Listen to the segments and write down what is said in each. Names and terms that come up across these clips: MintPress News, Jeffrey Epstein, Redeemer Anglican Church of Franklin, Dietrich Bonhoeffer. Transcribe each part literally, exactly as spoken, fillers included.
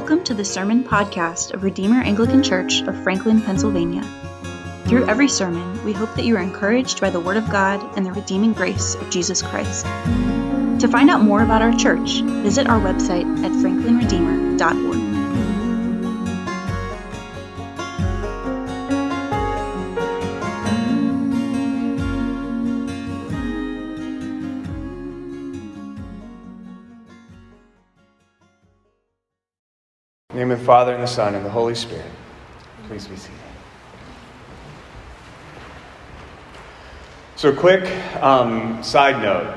Welcome to the Sermon Podcast of Redeemer Anglican Church of Franklin, Pennsylvania. Through every sermon, we hope that you are encouraged by the Word of God and the redeeming grace of Jesus Christ. To find out more about our church, visit our website at franklin redeemer dot org. In the name of the Father, and the Son, and the Holy Spirit. Please be seated. So quick um, side note.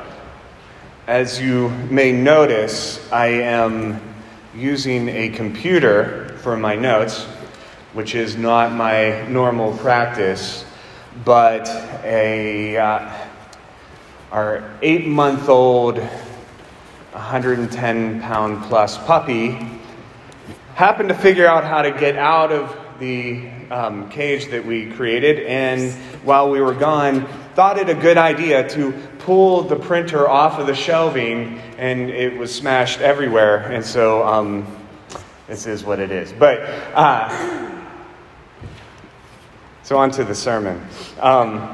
As you may notice, I am using a computer for my notes, which is not my normal practice, but a uh, our eight-month-old, one hundred ten pound plus puppy happened to figure out how to get out of the um, cage that we created, and while we were gone, thought it a good idea to pull the printer off of the shelving, and it was smashed everywhere, and so um, this is what it is. But, uh, so on to the sermon. Um,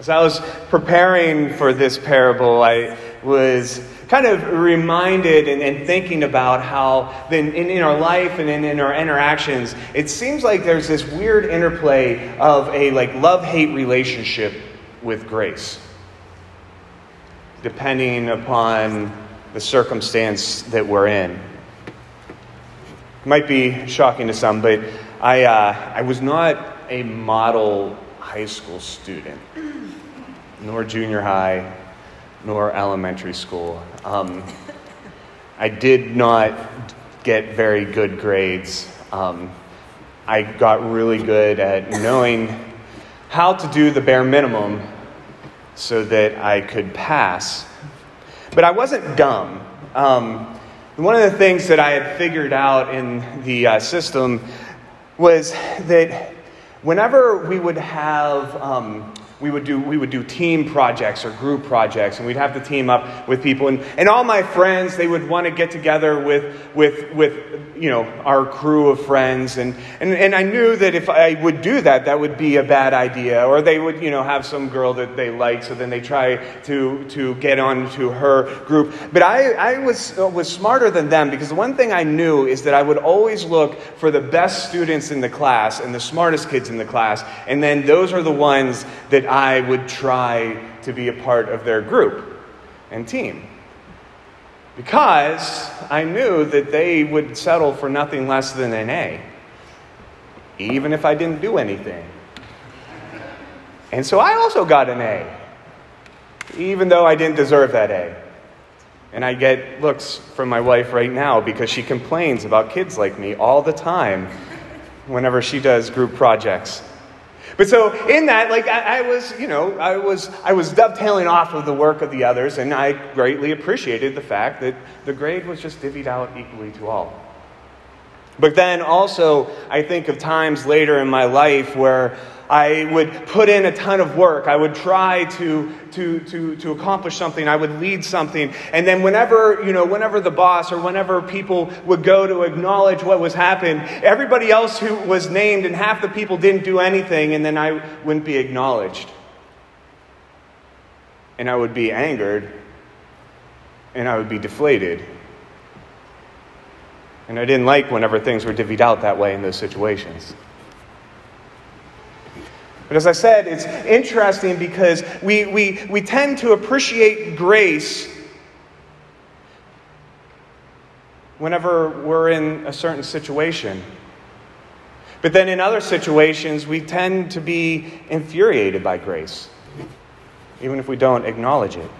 as I was preparing for this parable, I was kind of reminded and, and thinking about how then in, in our life and in, in our interactions, it seems like there's this weird interplay of a like love-hate relationship with grace, depending upon the circumstance that we're in. It might be shocking to some, but I uh, I was not a model high school student, nor junior high, nor elementary school. Um, I did not get very good grades. Um, I got really good at knowing how to do the bare minimum so that I could pass. But I wasn't dumb. Um, one of the things that I had figured out in the uh, system was that whenever we would have... Um, We would do we would do team projects or group projects, and we'd have to team up with people. And, and all my friends, they would want to get together with with with you know our crew of friends. And, and and I knew that if I would do that, that would be a bad idea. Or they would you know have some girl that they like, so then they try to to get on to her group. But I I was was smarter than them, because the one thing I knew is that I would always look for the best students in the class and the smartest kids in the class, and then those are the ones that I would try to be a part of their group and team, because I knew that they would settle for nothing less than an A, even if I didn't do anything. And so I also got an A, even though I didn't deserve that A. And I get looks from my wife right now because she complains about kids like me all the time whenever she does group projects. But so in that, like I, I was, you know, I was I was dovetailing off of the work of the others, and I greatly appreciated the fact that the grade was just divvied out equally to all. But then also, I think of times later in my life where I would put in a ton of work. I would try to to to to accomplish something. I would lead something. And then whenever, you know, whenever the boss or whenever people would go to acknowledge what was happened, everybody else who was named and half the people didn't do anything, and then I wouldn't be acknowledged. And I would be angered. And I would be deflated. And I didn't like whenever things were divvied out that way in those situations. But as I said, it's interesting because we we we tend to appreciate grace whenever we're in a certain situation. But then in other situations, we tend to be infuriated by grace, even if we don't acknowledge it.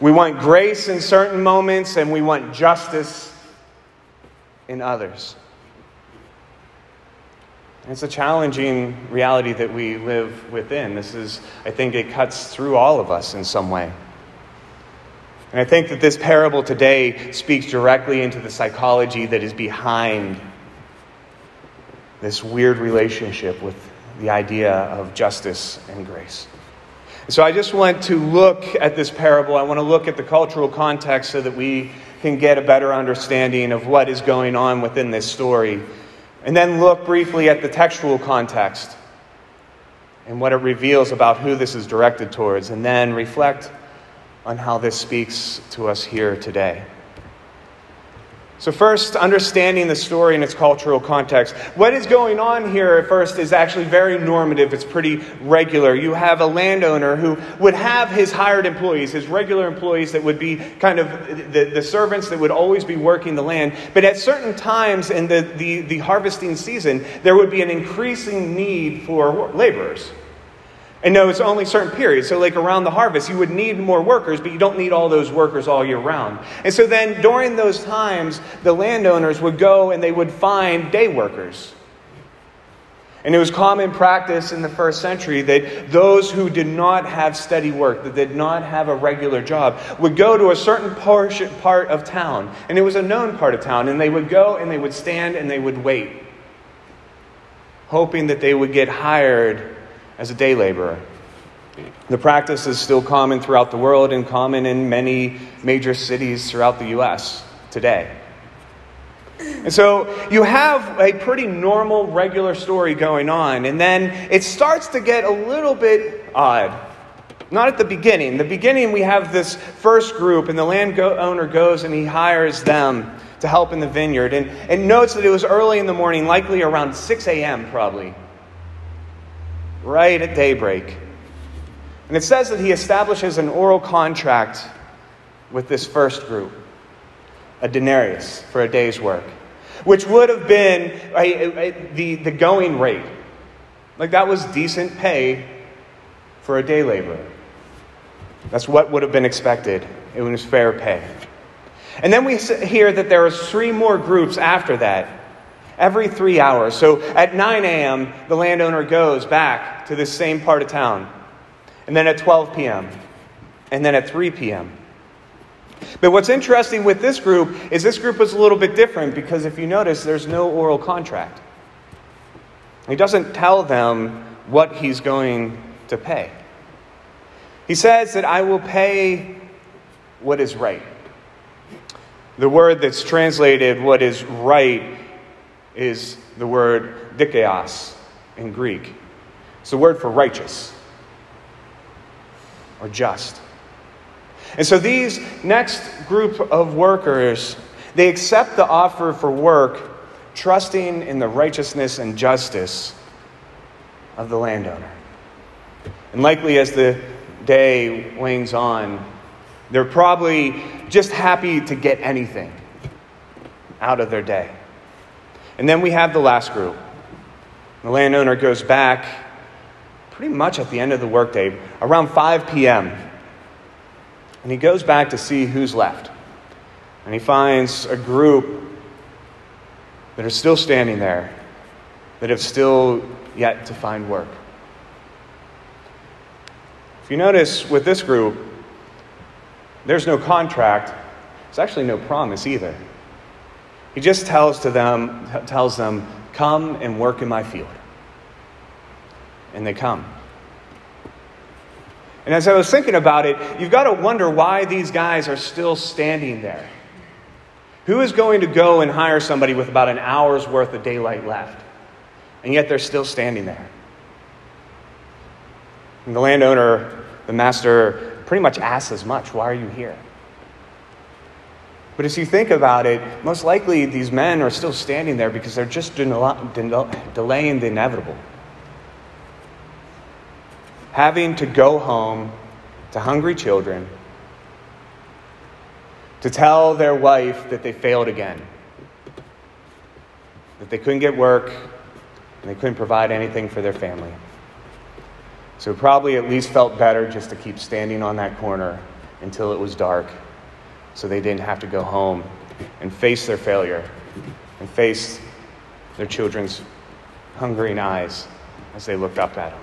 We want grace in certain moments, and we want justice in others. It's a challenging reality that we live within. This is, I think it cuts through all of us in some way. And I think that this parable today speaks directly into the psychology that is behind this weird relationship with the idea of justice and grace. So I just want to look at this parable. I want to look at the cultural context so that we can get a better understanding of what is going on within this story. And then look briefly at the textual context and what it reveals about who this is directed towards, and then reflect on how this speaks to us here today. So first, understanding the story in its cultural context. What is going on here at first is actually very normative. It's pretty regular. You have a landowner who would have his hired employees, his regular employees that would be kind of the, the servants that would always be working the land. But at certain times in the, the, the harvesting season, there would be an increasing need for laborers. And no, it's only certain periods. So like around the harvest, you would need more workers, but you don't need all those workers all year round. And so then during those times, the landowners would go and they would find day workers. And it was common practice in the first century that those who did not have steady work, that did not have a regular job, would go to a certain portion, part of town. And it was a known part of town. And they would go and they would stand and they would wait, hoping that they would get hired as a day laborer. The practice is still common throughout the world and common in many major cities throughout the U S today. And so you have a pretty normal, regular story going on, and then it starts to get a little bit odd. Not at the beginning. The beginning, we have this first group, and the landowner goes and he hires them to help in the vineyard, and, and notes that it was early in the morning, likely around six a.m. probably, right at daybreak. And it says that he establishes an oral contract with this first group, a denarius for a day's work, which would have been a, a, the, the going rate. Like that was decent pay for a day laborer. That's what would have been expected. It was fair pay. And then we hear that there are three more groups after that, every three hours. So at nine a.m., the landowner goes back to this same part of town. And then at twelve p.m. And then at three p.m. But what's interesting with this group is this group is a little bit different, because if you notice, there's no oral contract. He doesn't tell them what he's going to pay. He says that I will pay what is right. The word that's translated what is right is the word dikaios in Greek. It's the word for righteous or just. And so these next group of workers, they accept the offer for work, trusting in the righteousness and justice of the landowner. And likely as the day wanes on, they're probably just happy to get anything out of their day. And then we have the last group. The landowner goes back pretty much at the end of the workday, around five p.m. And he goes back to see who's left. And he finds a group that are still standing there, that have still yet to find work. If you notice with this group, there's no contract. There's actually no promise either. He just tells to them, tells them, come and work in my field. And they come. And as I was thinking about it, you've got to wonder why these guys are still standing there. Who is going to go and hire somebody with about an hour's worth of daylight left? And yet they're still standing there. And the landowner, the master, pretty much asks as much, why are you here? But as you think about it, most likely these men are still standing there because they're just del- del- delaying the inevitable. Having to go home to hungry children, to tell their wife that they failed again, that they couldn't get work and they couldn't provide anything for their family. So it probably at least felt better just to keep standing on that corner until it was dark, so they didn't have to go home and face their failure and face their children's hungering eyes as they looked up at them.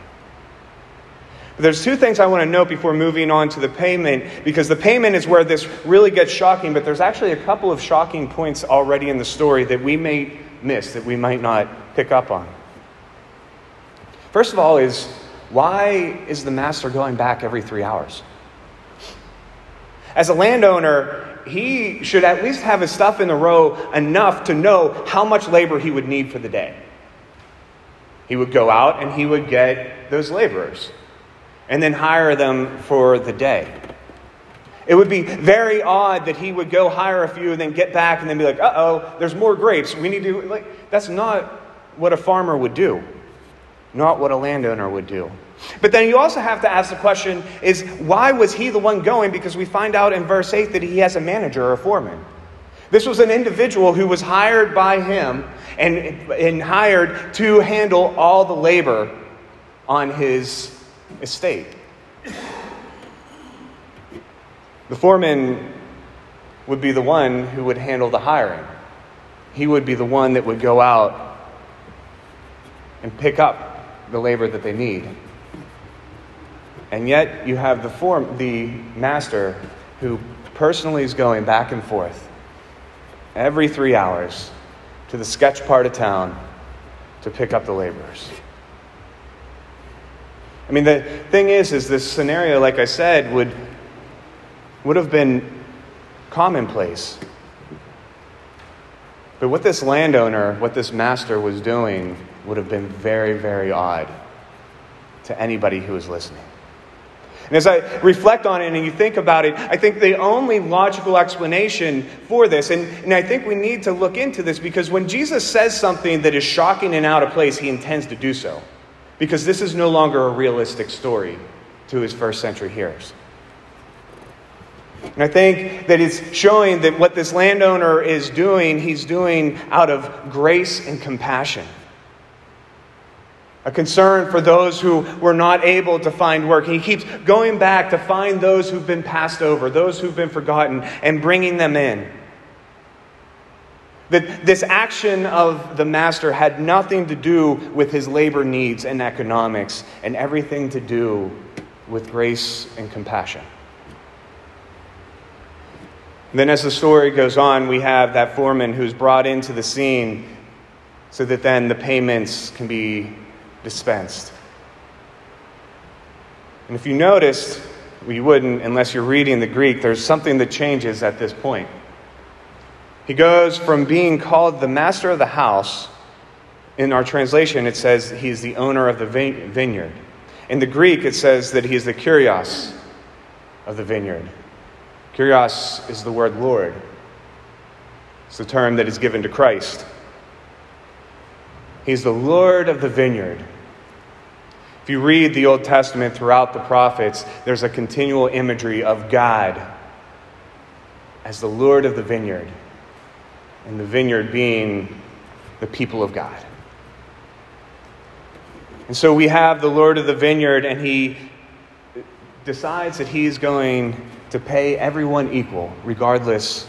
But there's two things I want to note before moving on to the payment, because the payment is where this really gets shocking, but there's actually a couple of shocking points already in the story that we may miss, that we might not pick up on. First of all is, why is the master going back every three hours? As a landowner, he should at least have his stuff in a row enough to know how much labor he would need for the day. He would go out and he would get those laborers and then hire them for the day. It would be very odd that he would go hire a few and then get back and then be like, uh-oh, there's more grapes. We need to, like, that's not what a farmer would do, not what a landowner would do. But then you also have to ask the question is, why was he the one going? Because we find out in verse eight that he has a manager or a foreman. This was an individual who was hired by him and, and hired to handle all the labor on his estate. The foreman would be the one who would handle the hiring. He would be the one that would go out and pick up the labor that they need. And yet you have the form, the master who personally is going back and forth every three hours to the sketch part of town to pick up the laborers. I mean, the thing is, is this scenario, like I said, would would have been commonplace. But what this landowner, what this master was doing would have been very, very odd to anybody who was listening. And as I reflect on it and you think about it, I think the only logical explanation for this, and, and I think we need to look into this, because when Jesus says something that is shocking and out of place, he intends to do so, because this is no longer a realistic story to his first century hearers. And I think that it's showing that what this landowner is doing, he's doing out of grace and compassion. A concern for those who were not able to find work. He keeps going back to find those who've been passed over, those who've been forgotten, and bringing them in. That this action of the master had nothing to do with his labor needs and economics, and everything to do with grace and compassion. Then as the story goes on, we have that foreman who's brought into the scene so that then the payments can be dispensed. And if you noticed, well, you wouldn't unless you're reading the Greek, there's something that changes at this point. He goes from being called the master of the house. In our translation, it says he's the owner of the vineyard. In the Greek, it says that he is the kurios of the vineyard. Kurios is the word Lord. It's the term that is given to Christ. He's the Lord of the vineyard. If you read the Old Testament throughout the prophets, there's a continual imagery of God as the Lord of the vineyard, and the vineyard being the people of God. And so we have the Lord of the vineyard, and he decides that he's going to pay everyone equal, regardless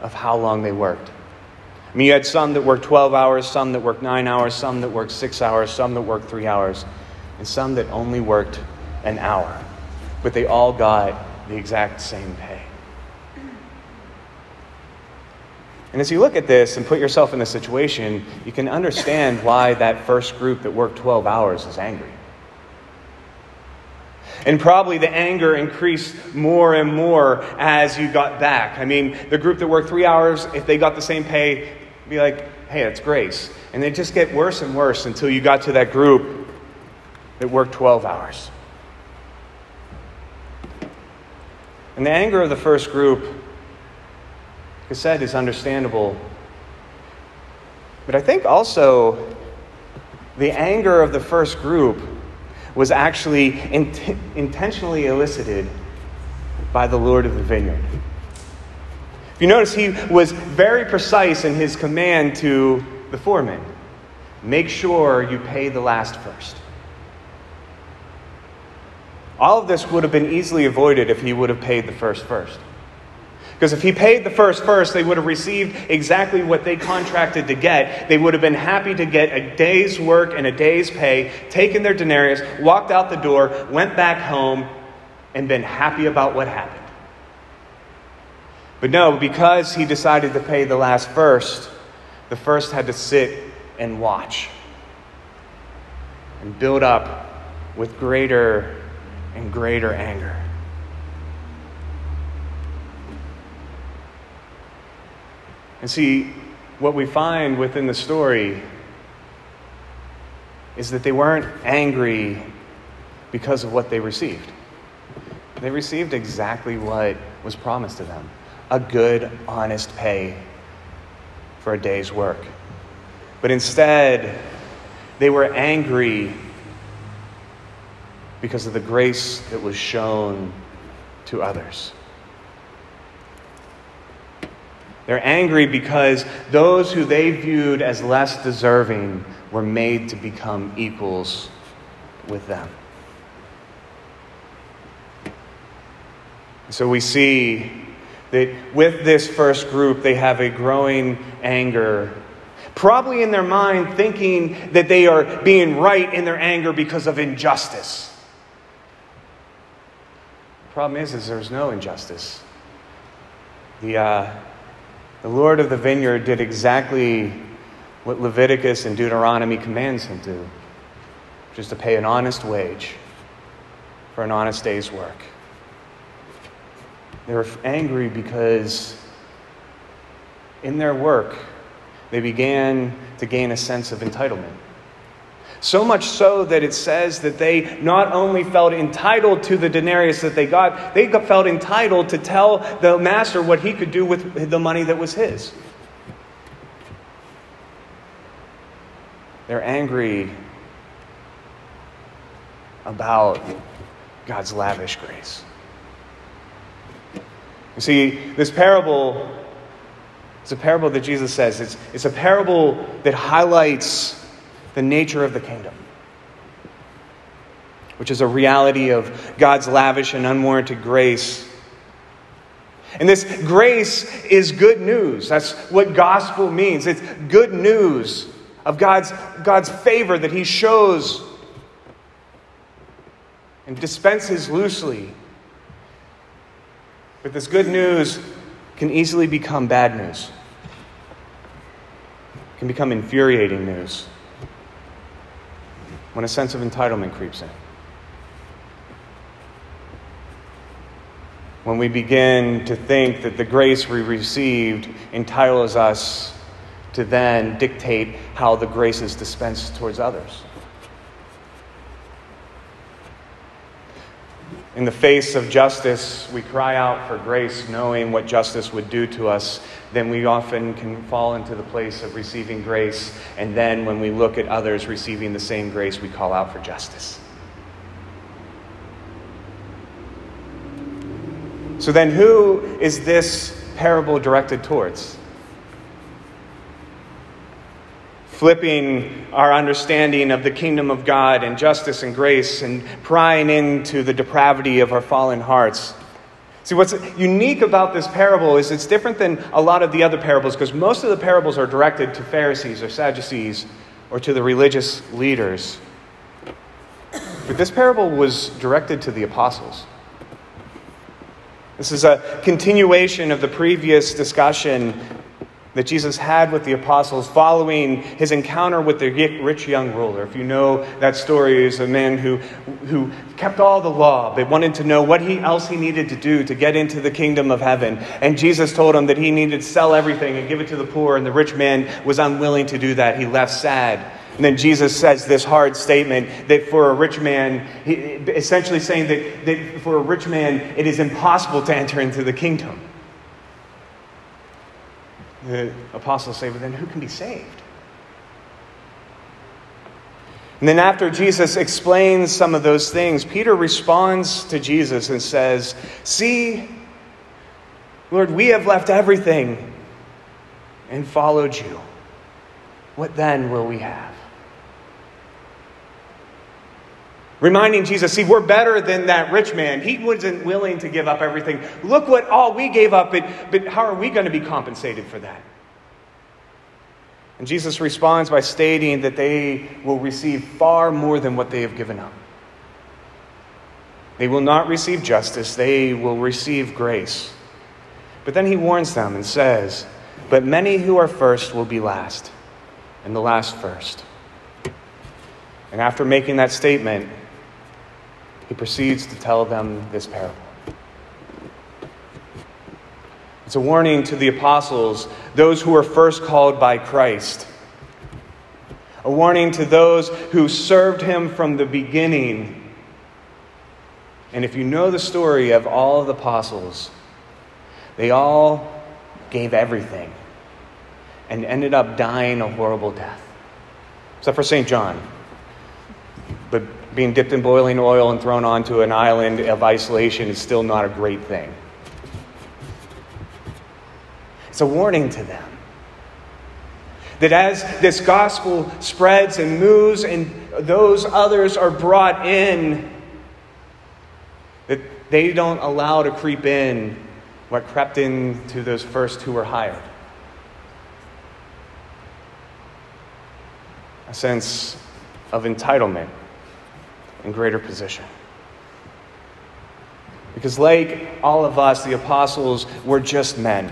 of how long they worked. I mean, you had some that worked twelve hours, some that worked nine hours, some that worked six hours, some that worked three hours, and some that only worked an hour. But they all got the exact same pay. And as you look at this and put yourself in this situation, you can understand why that first group that worked twelve hours is angry. And probably the anger increased more and more as you got back. I mean, the group that worked three hours, if they got the same pay, be like, hey, that's grace. And they just get worse and worse until you got to that group that worked twelve hours. And the anger of the first group, like I said, is understandable. But I think also the anger of the first group was actually int- intentionally elicited by the Lord of the vineyard. If you notice, he was very precise in his command to the foreman. Make sure you pay the last first. All of this would have been easily avoided if he would have paid the first first. Because if he paid the first first, they would have received exactly what they contracted to get. They would have been happy to get a day's work and a day's pay, taken their denarius, walked out the door, went back home, and been happy about what happened. But no, because he decided to pay the last first, the first had to sit and watch and build up with greater and greater anger. And see, what we find within the story is that they weren't angry because of what they received. They received exactly what was promised to them, a good, honest pay for a day's work. But instead, they were angry because of the grace that was shown to others. They're angry because those who they viewed as less deserving were made to become equals with them. So we see that with this first group, they have a growing anger, probably in their mind thinking that they are being right in their anger because of injustice. The problem is, is there's no injustice. The, uh, the Lord of the vineyard did exactly what Leviticus and Deuteronomy commands him to, which is to pay an honest wage for an honest day's work. They were angry because in their work, they began to gain a sense of entitlement. So much so that it says that they not only felt entitled to the denarius that they got, they felt entitled to tell the master what he could do with the money that was his. They're angry about God's lavish grace. You see, this parable, it's a parable that Jesus says. It's, it's a parable that highlights the nature of the kingdom, which is a reality of God's lavish and unwarranted grace. And this grace is good news. That's what gospel means. It's good news of God's, God's favor that he shows and dispenses loosely. But this good news can easily become bad news. It can become infuriating news when a sense of entitlement creeps in. When we begin to think that the grace we received entitles us to then dictate how the grace is dispensed towards others. In the face of justice, we cry out for grace, knowing what justice would do to us. Then we often can fall into the place of receiving grace. And then when we look at others receiving the same grace, we call out for justice. So then who is this parable directed towards? Flipping our understanding of the kingdom of God and justice and grace and prying into the depravity of our fallen hearts. See, what's unique about this parable is it's different than a lot of the other parables because most of the parables are directed to Pharisees or Sadducees or to the religious leaders. But this parable was directed to the apostles. This is a continuation of the previous discussion that Jesus had with the apostles following his encounter with the rich young ruler. If you know that story, he was a man who, who kept all the law, but wanted to know what he, else he needed to do to get into the kingdom of heaven. And Jesus told him that he needed to sell everything and give it to the poor, and the rich man was unwilling to do that. He left sad. And then Jesus says this hard statement that for a rich man, he, essentially saying that, that for a rich man, it is impossible to enter into the kingdom. The apostles say, but then who can be saved? And then after Jesus explains some of those things, Peter responds to Jesus and says, "See, Lord, we have left everything and followed you. What then will we have?" Reminding Jesus, see, we're better than that rich man. He wasn't willing to give up everything. Look what all we gave up, but, but how are we going to be compensated for that? And Jesus responds by stating that they will receive far more than what they have given up. They will not receive justice. They will receive grace. But then he warns them and says, "But many who are first will be last, and the last first." And after making that statement, he proceeds to tell them this parable. It's a warning to the apostles, those who were first called by Christ. A warning to those who served him from the beginning. And if you know the story of all of the apostles, they all gave everything and ended up dying a horrible death. Except for Saint John. But being dipped in boiling oil and thrown onto an island of isolation is still not a great thing. It's a warning to them. That as this gospel spreads and moves and those others are brought in, that they don't allow to creep in what crept into those first who were hired. A sense of entitlement and greater position. Because like all of us, the apostles were just men.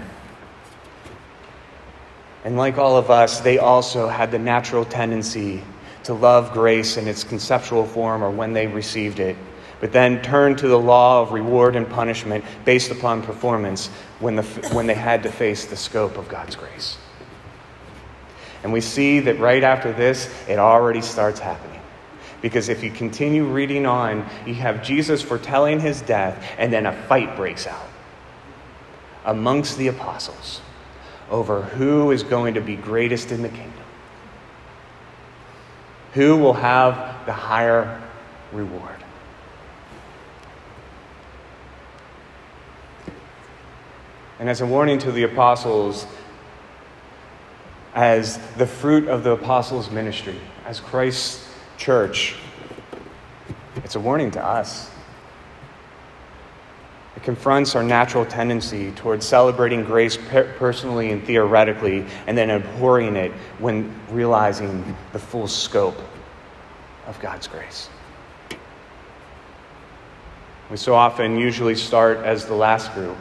And like all of us, they also had the natural tendency to love grace in its conceptual form or when they received it, but then turn to the law of reward and punishment based upon performance when, the, when they had to face the scope of God's grace. And we see that right after this, it already starts happening. Because if you continue reading on, you have Jesus foretelling his death, and then a fight breaks out amongst the apostles over who is going to be greatest in the kingdom. Who will have the higher reward? And as a warning to the apostles, as the fruit of the apostles' ministry, as Christ's church, it's a warning to us. It confronts our natural tendency towards celebrating grace per- personally and theoretically, and then abhorring it when realizing the full scope of God's grace. We so often usually start as the last group,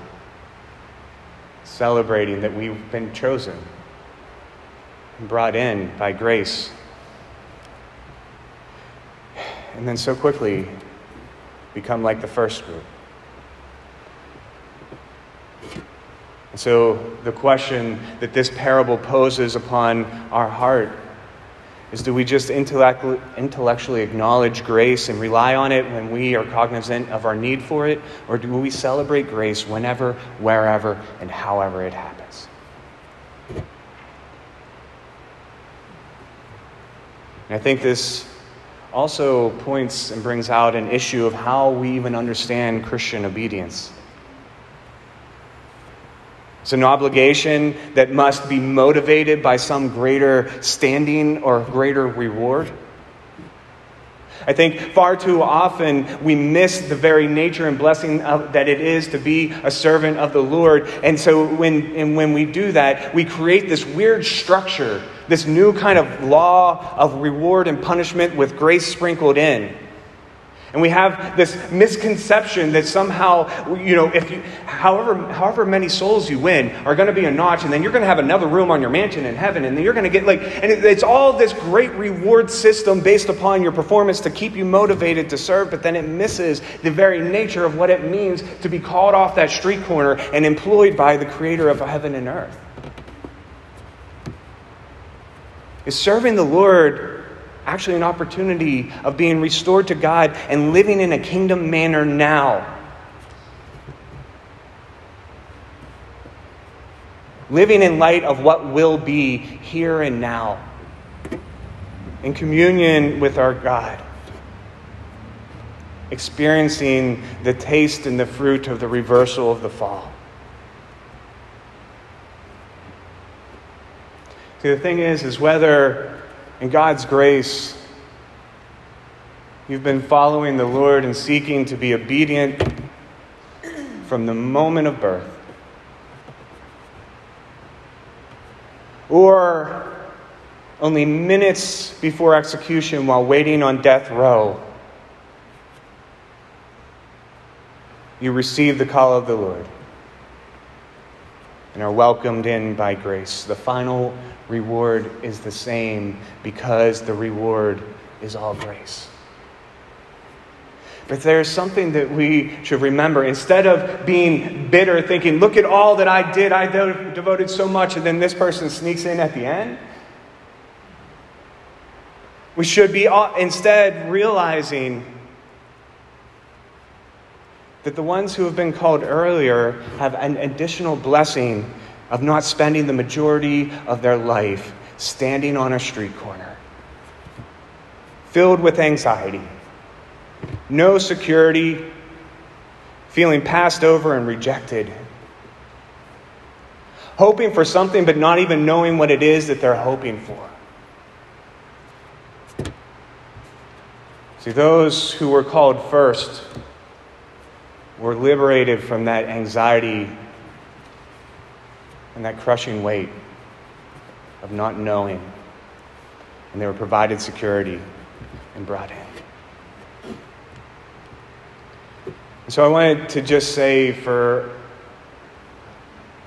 celebrating that we've been chosen and brought in by grace. And then so quickly become like the first group. And so the question that this parable poses upon our heart is, do we just intellectually acknowledge grace and rely on it when we are cognizant of our need for it? Or do we celebrate grace whenever, wherever, and however it happens? And I think this also points and brings out an issue of how we even understand Christian obedience. It's an obligation that must be motivated by some greater standing or greater reward. I think far too often we miss the very nature and blessing of, that it is to be a servant of the Lord. And so when, and when we do that, we create this weird structure, this new kind of law of reward and punishment with grace sprinkled in. And we have this misconception that somehow, you know, if you, however, however many souls you win are going to be a notch, and then you're going to have another room on your mansion in heaven, and then you're going to get like, and it's all this great reward system based upon your performance to keep you motivated to serve, but then it misses the very nature of what it means to be called off that street corner and employed by the creator of heaven and earth. Is serving the Lord actually an opportunity of being restored to God and living in a kingdom manner now? Living in light of what will be here and now. In communion with our God. Experiencing the taste and the fruit of the reversal of the fall. See, the thing is, is whether in God's grace, you've been following the Lord and seeking to be obedient from the moment of birth, or only minutes before execution while waiting on death row, you receive the call of the Lord and are welcomed in by grace. The final reward is the same because the reward is all grace. But there's something that we should remember. Instead of being bitter, thinking, look at all that I did, I devoted so much, and then this person sneaks in at the end. We should be instead realizing that the ones who have been called earlier have an additional blessing of not spending the majority of their life standing on a street corner, filled with anxiety, no security, feeling passed over and rejected, hoping for something but not even knowing what it is that they're hoping for. See, those who were called first were liberated from that anxiety and that crushing weight of not knowing. And they were provided security and brought in. And so I wanted to just say for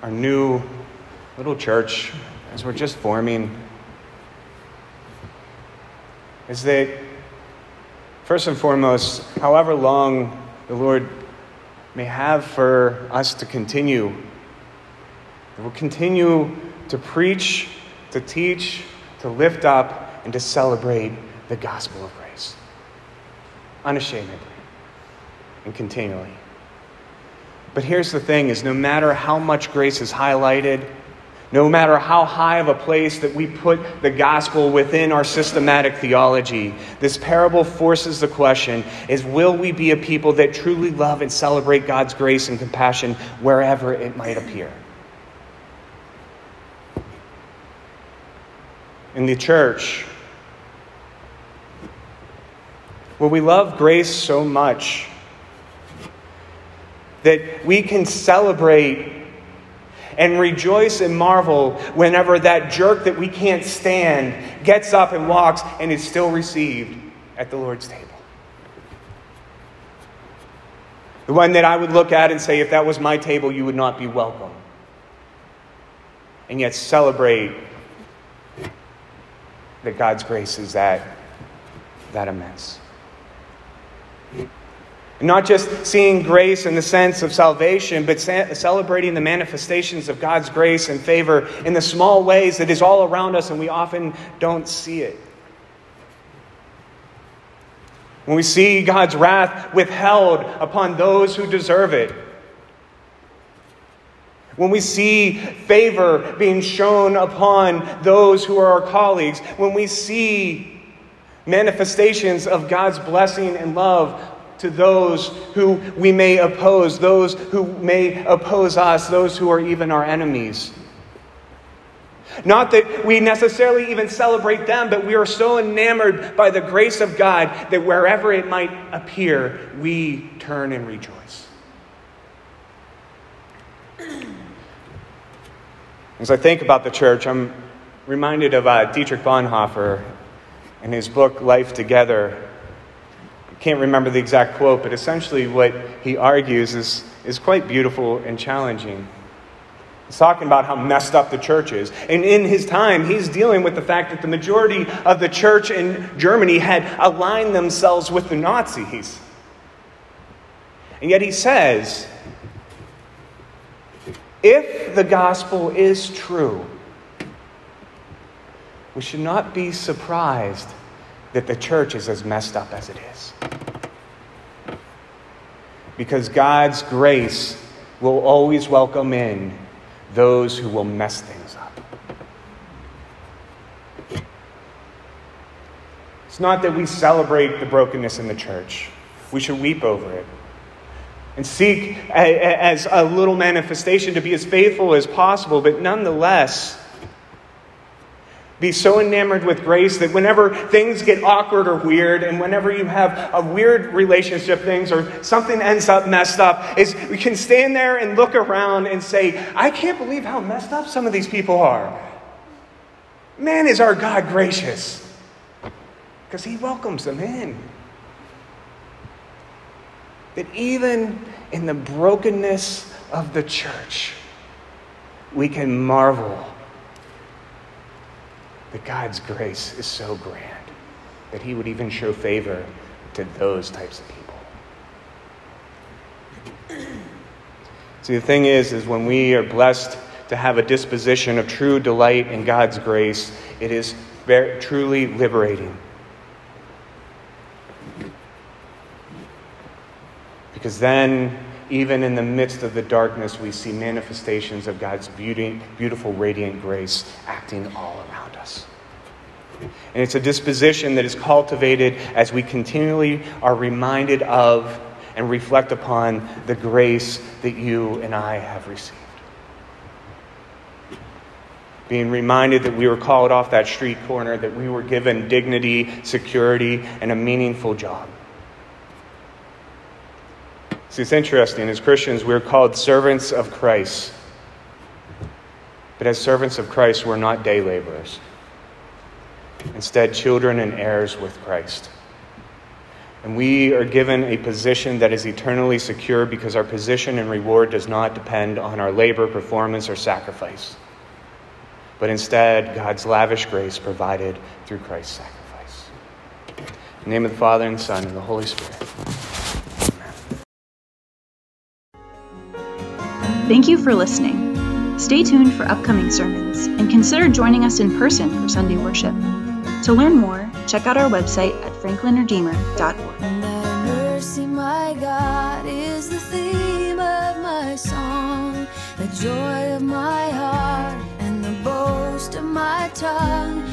our new little church, as we're just forming, is that first and foremost, however long the Lord may have for us to continue, we'll continue to preach, to teach, to lift up, and to celebrate the gospel of grace. Unashamedly and continually. But here's the thing is, no matter how much grace is highlighted, no matter how high of a place that we put the gospel within our systematic theology, this parable forces the question is, will we be a people that truly love and celebrate God's grace and compassion wherever it might appear? In the church, will we love grace so much that we can celebrate and rejoice and marvel whenever that jerk that we can't stand gets up and walks and is still received at the Lord's table? The one that I would look at and say, if that was my table, you would not be welcome. And yet celebrate that God's grace is that, that immense. Not just seeing grace in the sense of salvation, but celebrating the manifestations of God's grace and favor in the small ways that is all around us and we often don't see it. When we see God's wrath withheld upon those who deserve it. When we see favor being shown upon those who are our colleagues. When we see manifestations of God's blessing and love to those who we may oppose, those who may oppose us, those who are even our enemies. Not that we necessarily even celebrate them, but we are so enamored by the grace of God that wherever it might appear, we turn and rejoice. As I think about the church, I'm reminded of uh, Dietrich Bonhoeffer and his book, Life Together. Can't remember the exact quote, but essentially what he argues is, is quite beautiful and challenging. He's talking about how messed up the church is. And in his time, he's dealing with the fact that the majority of the church in Germany had aligned themselves with the Nazis. And yet he says, if the gospel is true, we should not be surprised that the church is as messed up as it is. Because God's grace will always welcome in those who will mess things up. It's not that we celebrate the brokenness in the church. We should weep over it and seek a, a, as a little manifestation to be as faithful as possible, but nonetheless be so enamored with grace that whenever things get awkward or weird and whenever you have a weird relationship things or something ends up messed up, is we can stand there and look around and say, I can't believe how messed up some of these people are. Man, is our God gracious. Because he welcomes them in. That even in the brokenness of the church, we can marvel that God's grace is so grand that he would even show favor to those types of people. See, the thing is, is when we are blessed to have a disposition of true delight in God's grace, it is very, truly liberating. Because then, even in the midst of the darkness, we see manifestations of God's beauty, beautiful, radiant grace acting all around us. And it's a disposition that is cultivated as we continually are reminded of and reflect upon the grace that you and I have received. Being reminded that we were called off that street corner, that we were given dignity, security, and a meaningful job. See, it's interesting. As Christians, we're called servants of Christ. But as servants of Christ, we're not day laborers. Instead, children and heirs with Christ. And we are given a position that is eternally secure because our position and reward does not depend on our labor, performance, or sacrifice. But instead, God's lavish grace provided through Christ's sacrifice. In the name of the Father, and the Son, and the Holy Spirit. Amen. Thank you for listening. Stay tuned for upcoming sermons, and consider joining us in person for Sunday worship. To learn more, check out our website at franklin redeemer dot org. And thy mercy, my God, is the theme of my song, the joy of my heart, and the boast of my tongue.